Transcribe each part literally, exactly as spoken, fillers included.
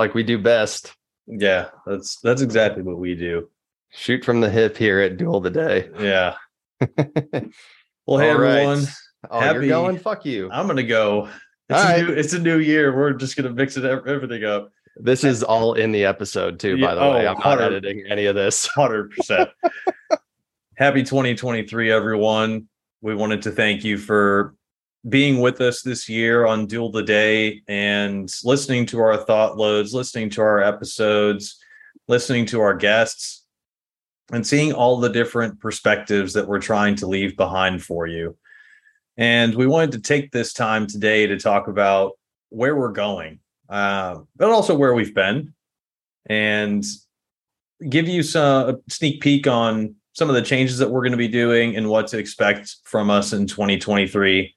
like we do best. Yeah, that's that's exactly what we do. Shoot from the hip here at Duel the Day. Yeah. Well, hey, right. everyone. Oh, happy. You're going? Fuck you. I'm going to go. It's, all a right. new, it's a new year. We're just going to mix it everything up. This is all in the episode, too, yeah. by the oh, way. I'm not one hundred percent editing any of this. one hundred percent. Happy twenty twenty-three, everyone. We wanted to thank you for being with us this year on Duel the Day and listening to our thought loads, listening to our episodes, listening to our guests, and seeing all the different perspectives that we're trying to leave behind for you. And we wanted to take this time today to talk about where we're going, uh, but also where we've been, and give you some, a sneak peek on some of the changes that we're going to be doing and what to expect from us in twenty twenty-three.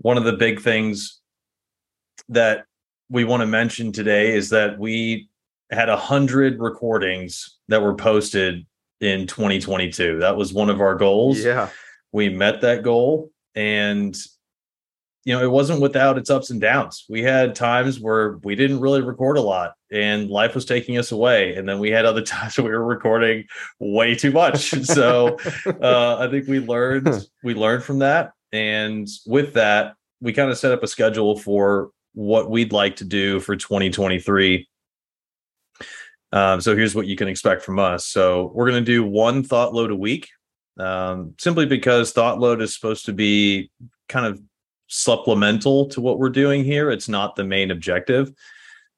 One of the big things that we want to mention today is that we had one hundred recordings that were posted in twenty twenty-two. That was one of our goals. Yeah. We met that goal, and you know, it wasn't without its ups and downs. We had times where we didn't really record a lot and life was taking us away. And then we had other times where we were recording way too much. So uh, I think we learned, we learned from that. And with that, we kind of set up a schedule for what we'd like to do for twenty twenty-three. Um, so here's what you can expect from us. So we're going to do one thought load a week, um, simply because thought load is supposed to be kind of supplemental to what we're doing here. It's not the main objective.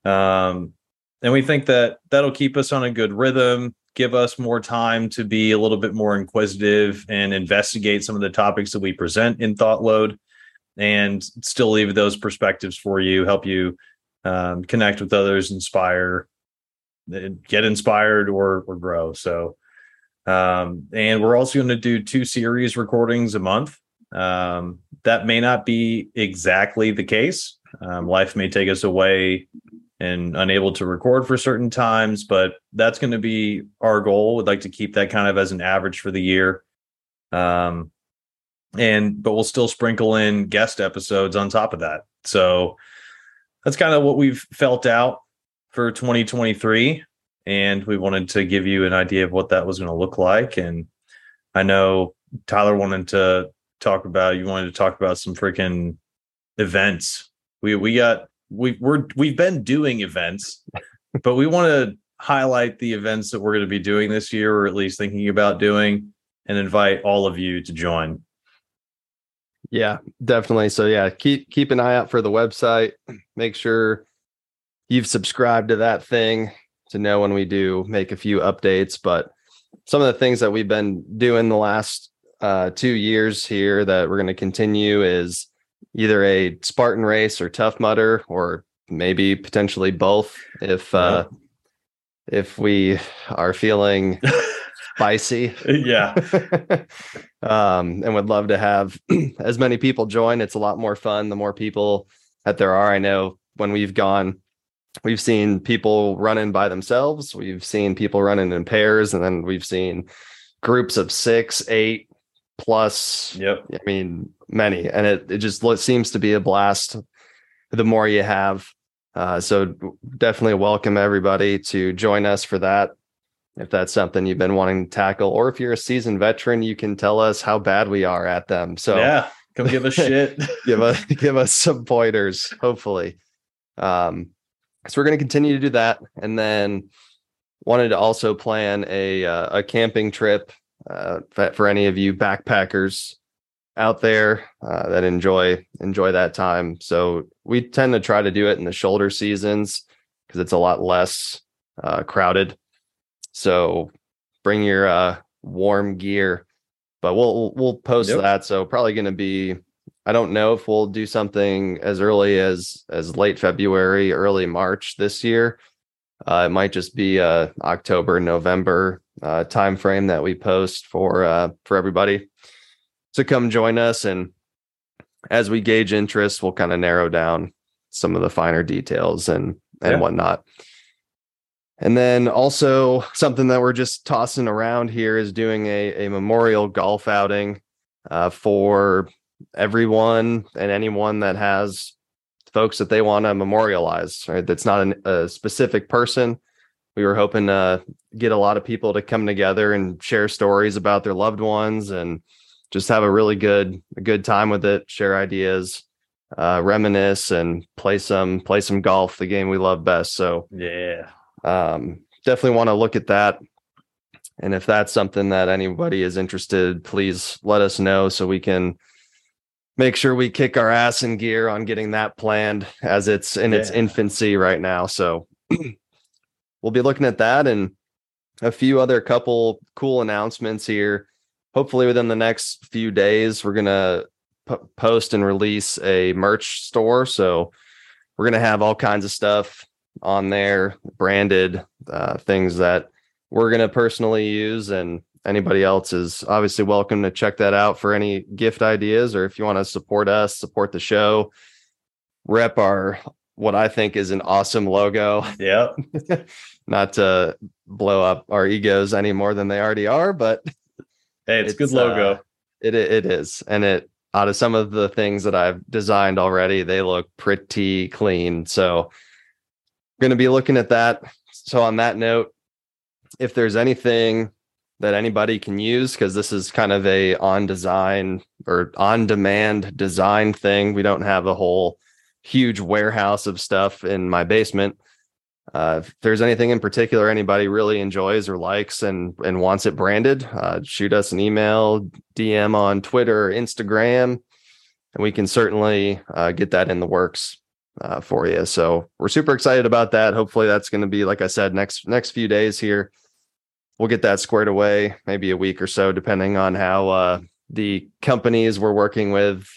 Um, and we think that that'll keep us on a good rhythm, give us more time to be a little bit more inquisitive and investigate some of the topics that we present in ThoughtLoad, and still leave those perspectives for you, help you um, connect with others, inspire, get inspired or, or grow. So, um, and we're also going to do two series recordings a month. Um, that may not be exactly the case. Um, life may take us away and unable to record for certain times, but that's going to be our goal. We'd like to keep that kind of as an average for the year. Um, and, but we'll still sprinkle in guest episodes on top of that. So that's kind of what we've felt out for twenty twenty-three. And we wanted to give you an idea of what that was going to look like. And I know Tyler wanted to talk about, you wanted to talk about some freaking events. We, we got, We we're we've been doing events, but we want to highlight the events that we're going to be doing this year, or at least thinking about doing, and invite all of you to join. Yeah, definitely. So yeah, keep keep an eye out for the website. Make sure you've subscribed to that thing to know when we do make a few updates. But some of the things that we've been doing the last uh, two years here that we're going to continue is either a Spartan race or Tough Mudder, or maybe potentially both if uh yeah. if we are feeling spicy. Yeah. um and would love to have as many people join. It's a lot more fun the more people that there are. I know when we've gone, we've seen people running by themselves, we've seen people running in pairs, and then we've seen groups of six, eight plus. Yep. I mean, many, and it, it just seems to be a blast the more you have. Uh, so definitely welcome everybody to join us for that. If that's something you've been wanting to tackle, or if you're a seasoned veteran, you can tell us how bad we are at them. So yeah, come give us shit. give us, give us some pointers, hopefully. Um, so we're going to continue to do that. And then wanted to also plan a, uh, a camping trip uh, for any of you backpackers out there uh, that enjoy enjoy that time. So we tend to try to do it in the shoulder seasons because it's a lot less uh, crowded. So bring your uh, warm gear, but we'll we'll post yep. that. So probably going to be, I don't know if we'll do something as early as as late February, early March this year. Uh, it might just be uh, October, November uh, timeframe that we post for uh, for everybody. So come join us, and as we gauge interest, we'll kind of narrow down some of the finer details and and yeah. whatnot. And then also something that we're just tossing around here is doing a, a memorial golf outing uh, for everyone and anyone that has folks that they want to memorialize, right? That's not an, a specific person. We were hoping to get a lot of people to come together and share stories about their loved ones and just have a really good, a good time with it. Share ideas, uh, reminisce, and play some, play some golf, the game we love best. So yeah, um, definitely want to look at that. And if that's something that anybody is interested, please let us know so we can make sure we kick our ass in gear on getting that planned, as it's in yeah. its infancy right now. So we'll be looking at that and a few other couple cool announcements here. Hopefully within the next few days, we're going to p- post and release a merch store. So we're going to have all kinds of stuff on there, branded uh, things that we're going to personally use, and anybody else is obviously welcome to check that out for any gift ideas, or if you want to support us, support the show, rep our, what I think is an awesome logo. Yep. Not to blow up our egos any more than they already are, but hey, it's, it's a good logo. Uh, it It is. And it, out of some of the things that I've designed already, they look pretty clean. So going to be looking at that. So on that note, if there's anything that anybody can use, because this is kind of a on design or on demand design thing, we don't have a whole huge warehouse of stuff in my basement. Uh, if there's anything in particular anybody really enjoys or likes and and wants it branded, uh, shoot us an email, D M on Twitter, Instagram, and we can certainly uh, get that in the works uh, for you. So we're super excited about that. Hopefully that's going to be, like I said, next next few days here. We'll get that squared away, maybe a week or so, depending on how uh, the companies we're working with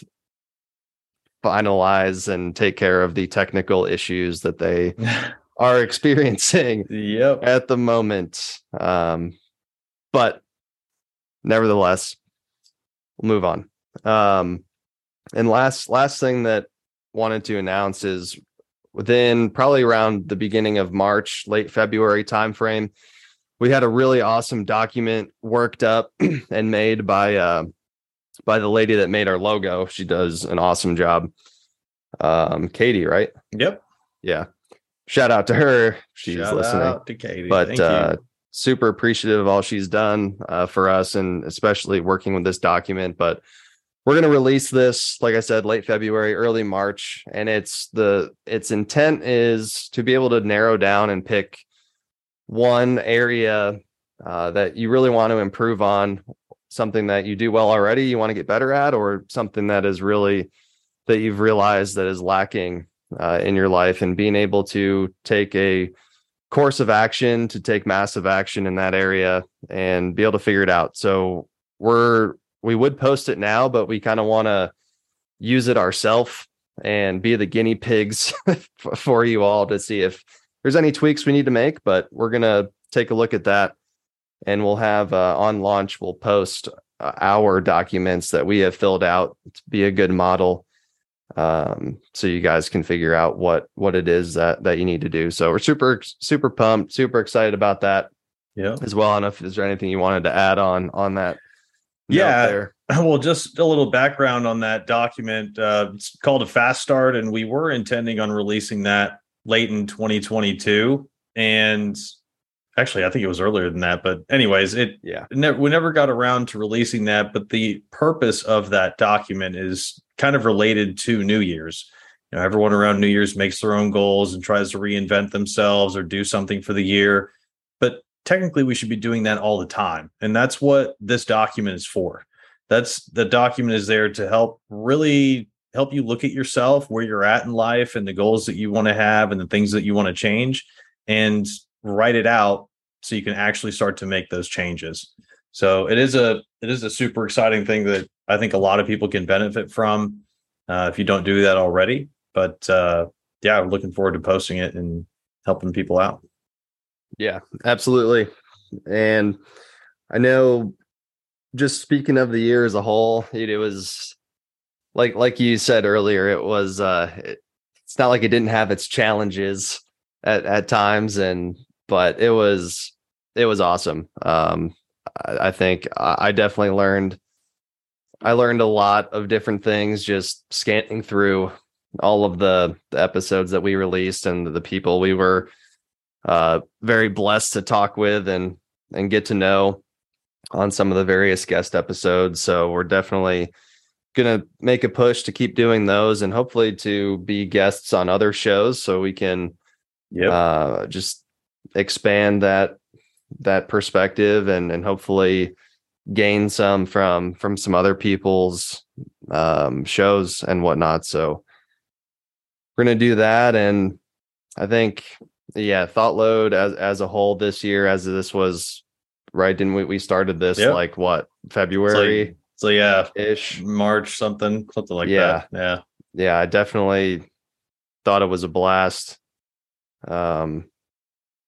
finalize and take care of the technical issues that they are experiencing yep. at the moment. Um, but nevertheless, we'll move on. Um, and last last thing that wanted to announce is within probably around the beginning of March, late February timeframe, we had a really awesome document worked up and made by uh, by the lady that made our logo. She does an awesome job. Um, Katie, right? Yep. Yeah. Shout out to her. She's Shout listening. Shout out to Katie. But Thank uh, you. Super appreciative of all she's done uh, for us, and especially working with this document. But we're going to release this, like I said, late February, early March. And it's the its intent is to be able to narrow down and pick one area uh, that you really want to improve on, something that you do well already, you want to get better at, or something that is really that you've realized that is lacking uh, in your life, and being able to take a course of action to take massive action in that area and be able to figure it out. So we're, we would post it now, but we kind of want to use it ourselves and be the guinea pigs for you all to see if there's any tweaks we need to make, but we're going to take a look at that, and we'll have uh, on launch, we'll post uh, our documents that we have filled out to be a good model. Um, so you guys can figure out what, what it is that, that you need to do. So we're super, super pumped, super excited about that yeah. as well. And if is there anything you wanted to add on, on that? Yeah. There? Well, just a little background on that document. Uh, it's called a fast start, and we were intending on releasing that late in twenty twenty-two, and actually I think it was earlier than that, but anyways, it yeah ne- we never got around to releasing that. But the purpose of that document is kind of related to New Year's. You know, everyone around New Year's makes their own goals and tries to reinvent themselves or do something for the year, but technically we should be doing that all the time, and that's what this document is for. That's the document is there to help really help you look at yourself, where you're at in life and the goals that you want to have and the things that you want to change, and write it out so you can actually start to make those changes. So it is a it is a super exciting thing that I think a lot of people can benefit from uh, if you don't do that already. But uh, yeah, I'm looking forward to posting it and helping people out. Yeah, absolutely. And I know, just speaking of the year as a whole, it, it was... Like like you said earlier, it was uh, it, it's not like it didn't have its challenges at, at times, and but it was it was awesome. Um, I, I think I definitely learned I learned a lot of different things just scanning through all of the, the episodes that we released and the people we were uh, very blessed to talk with and and get to know on some of the various guest episodes. So we're definitely going to make a push to keep doing those and hopefully to be guests on other shows so we can yep. uh, just expand that that perspective and and hopefully gain some from from some other people's um, shows and whatnot. So we're going to do that. And I think, yeah, ThoughtLoad as, as a whole this year, as this was right. Didn't we, we started this yep. like what, February? Like, so yeah, ish March, something, something like yeah. that. Yeah. Yeah. I definitely thought it was a blast. Um,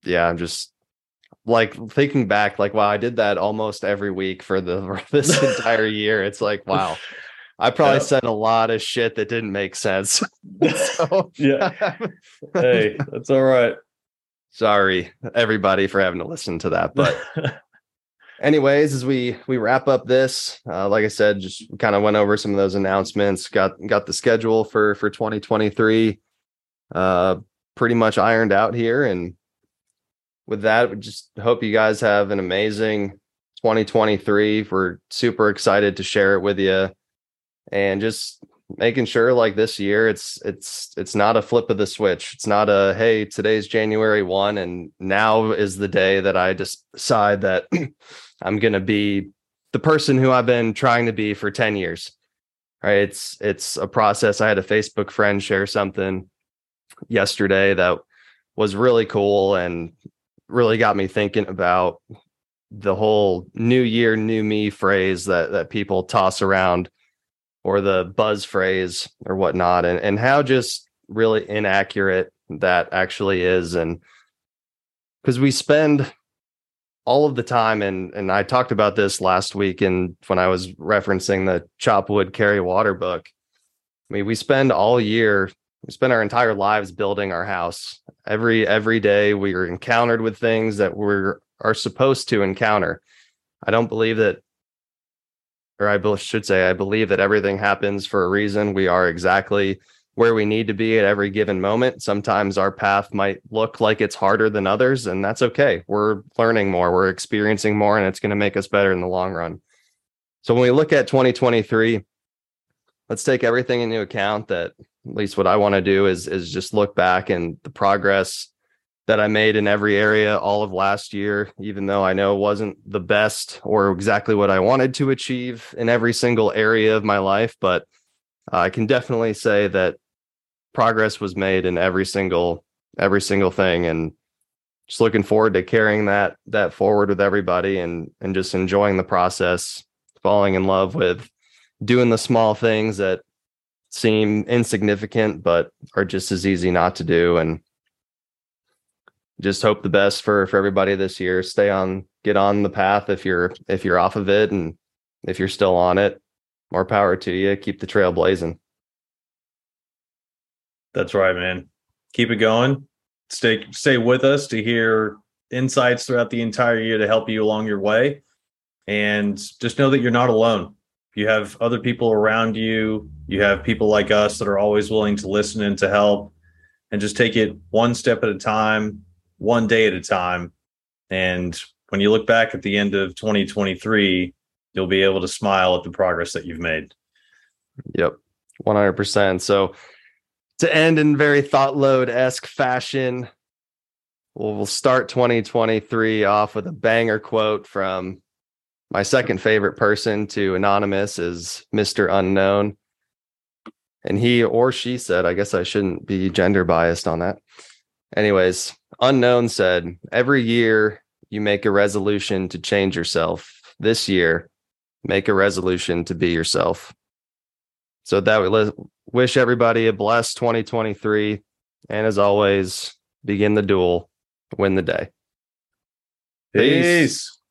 yeah, I'm just like thinking back, like, wow, I did that almost every week for the, for this entire year. It's like, wow, I probably yep. said a lot of shit that didn't make sense. So, yeah. Hey, that's all right. Sorry, everybody, for having to listen to that. But anyways, as we we wrap up this, uh, like I said, just kind of went over some of those announcements, got got the schedule for, for twenty twenty-three uh, pretty much ironed out here. And with that, we just hope you guys have an amazing twenty twenty-three. We're super excited to share it with you. And just making sure, like this year, it's it's it's not a flip of the switch. It's not a, hey, today's January first, and now is the day that I just decide that I'm going to be the person who I've been trying to be for ten years. All right, it's it's a process. I had a Facebook friend share something yesterday that was really cool and really got me thinking about the whole new year, new me phrase that that people toss around, or the buzz phrase or whatnot, and, and how just really inaccurate that actually is. And because we spend all of the time, and and I talked about this last week and when I was referencing the Chopwood Carry Water book, I mean, we spend all year, we spend our entire lives building our house. Every every day we are encountered with things that we're are supposed to encounter. I don't believe that Or I should say, I believe that everything happens for a reason. We are exactly where we need to be at every given moment. Sometimes our path might look like it's harder than others, and that's okay. We're learning more, we're experiencing more, and it's going to make us better in the long run. So when we look at twenty twenty-three, let's take everything into account that, at least what I want to do is, is just look back and the progress that I made in every area all of last year, even though I know it wasn't the best or exactly what I wanted to achieve in every single area of my life. But uh, I can definitely say that progress was made in every single, every single thing. And just looking forward to carrying that, that forward with everybody and, and just enjoying the process, falling in love with doing the small things that seem insignificant, but are just as easy not to do. And just hope the best for, for everybody this year. Stay on, get on the path if you're if you're off of it, and if you're still on it, more power to you. Keep the trail blazing. That's right, man. Keep it going. Stay stay with us to hear insights throughout the entire year to help you along your way, and just know that you're not alone. You have other people around you. You have people like us that are always willing to listen and to help, and just take it one step at a time, one day at a time. And when you look back at the end of twenty twenty-three, you'll be able to smile at the progress that you've made. Yep. one hundred percent. So to end in very ThoughtLoad-esque fashion, we'll, we'll start twenty twenty-three off with a banger quote from my second favorite person to Anonymous, is Mister Unknown. And he or she said, I guess I shouldn't be gender biased on that. Anyways, Unknown said, every year you make a resolution to change yourself. This year, make a resolution to be yourself. So that we wish everybody a blessed twenty twenty-three. And as always, begin the duel, win the day. Peace. Peace.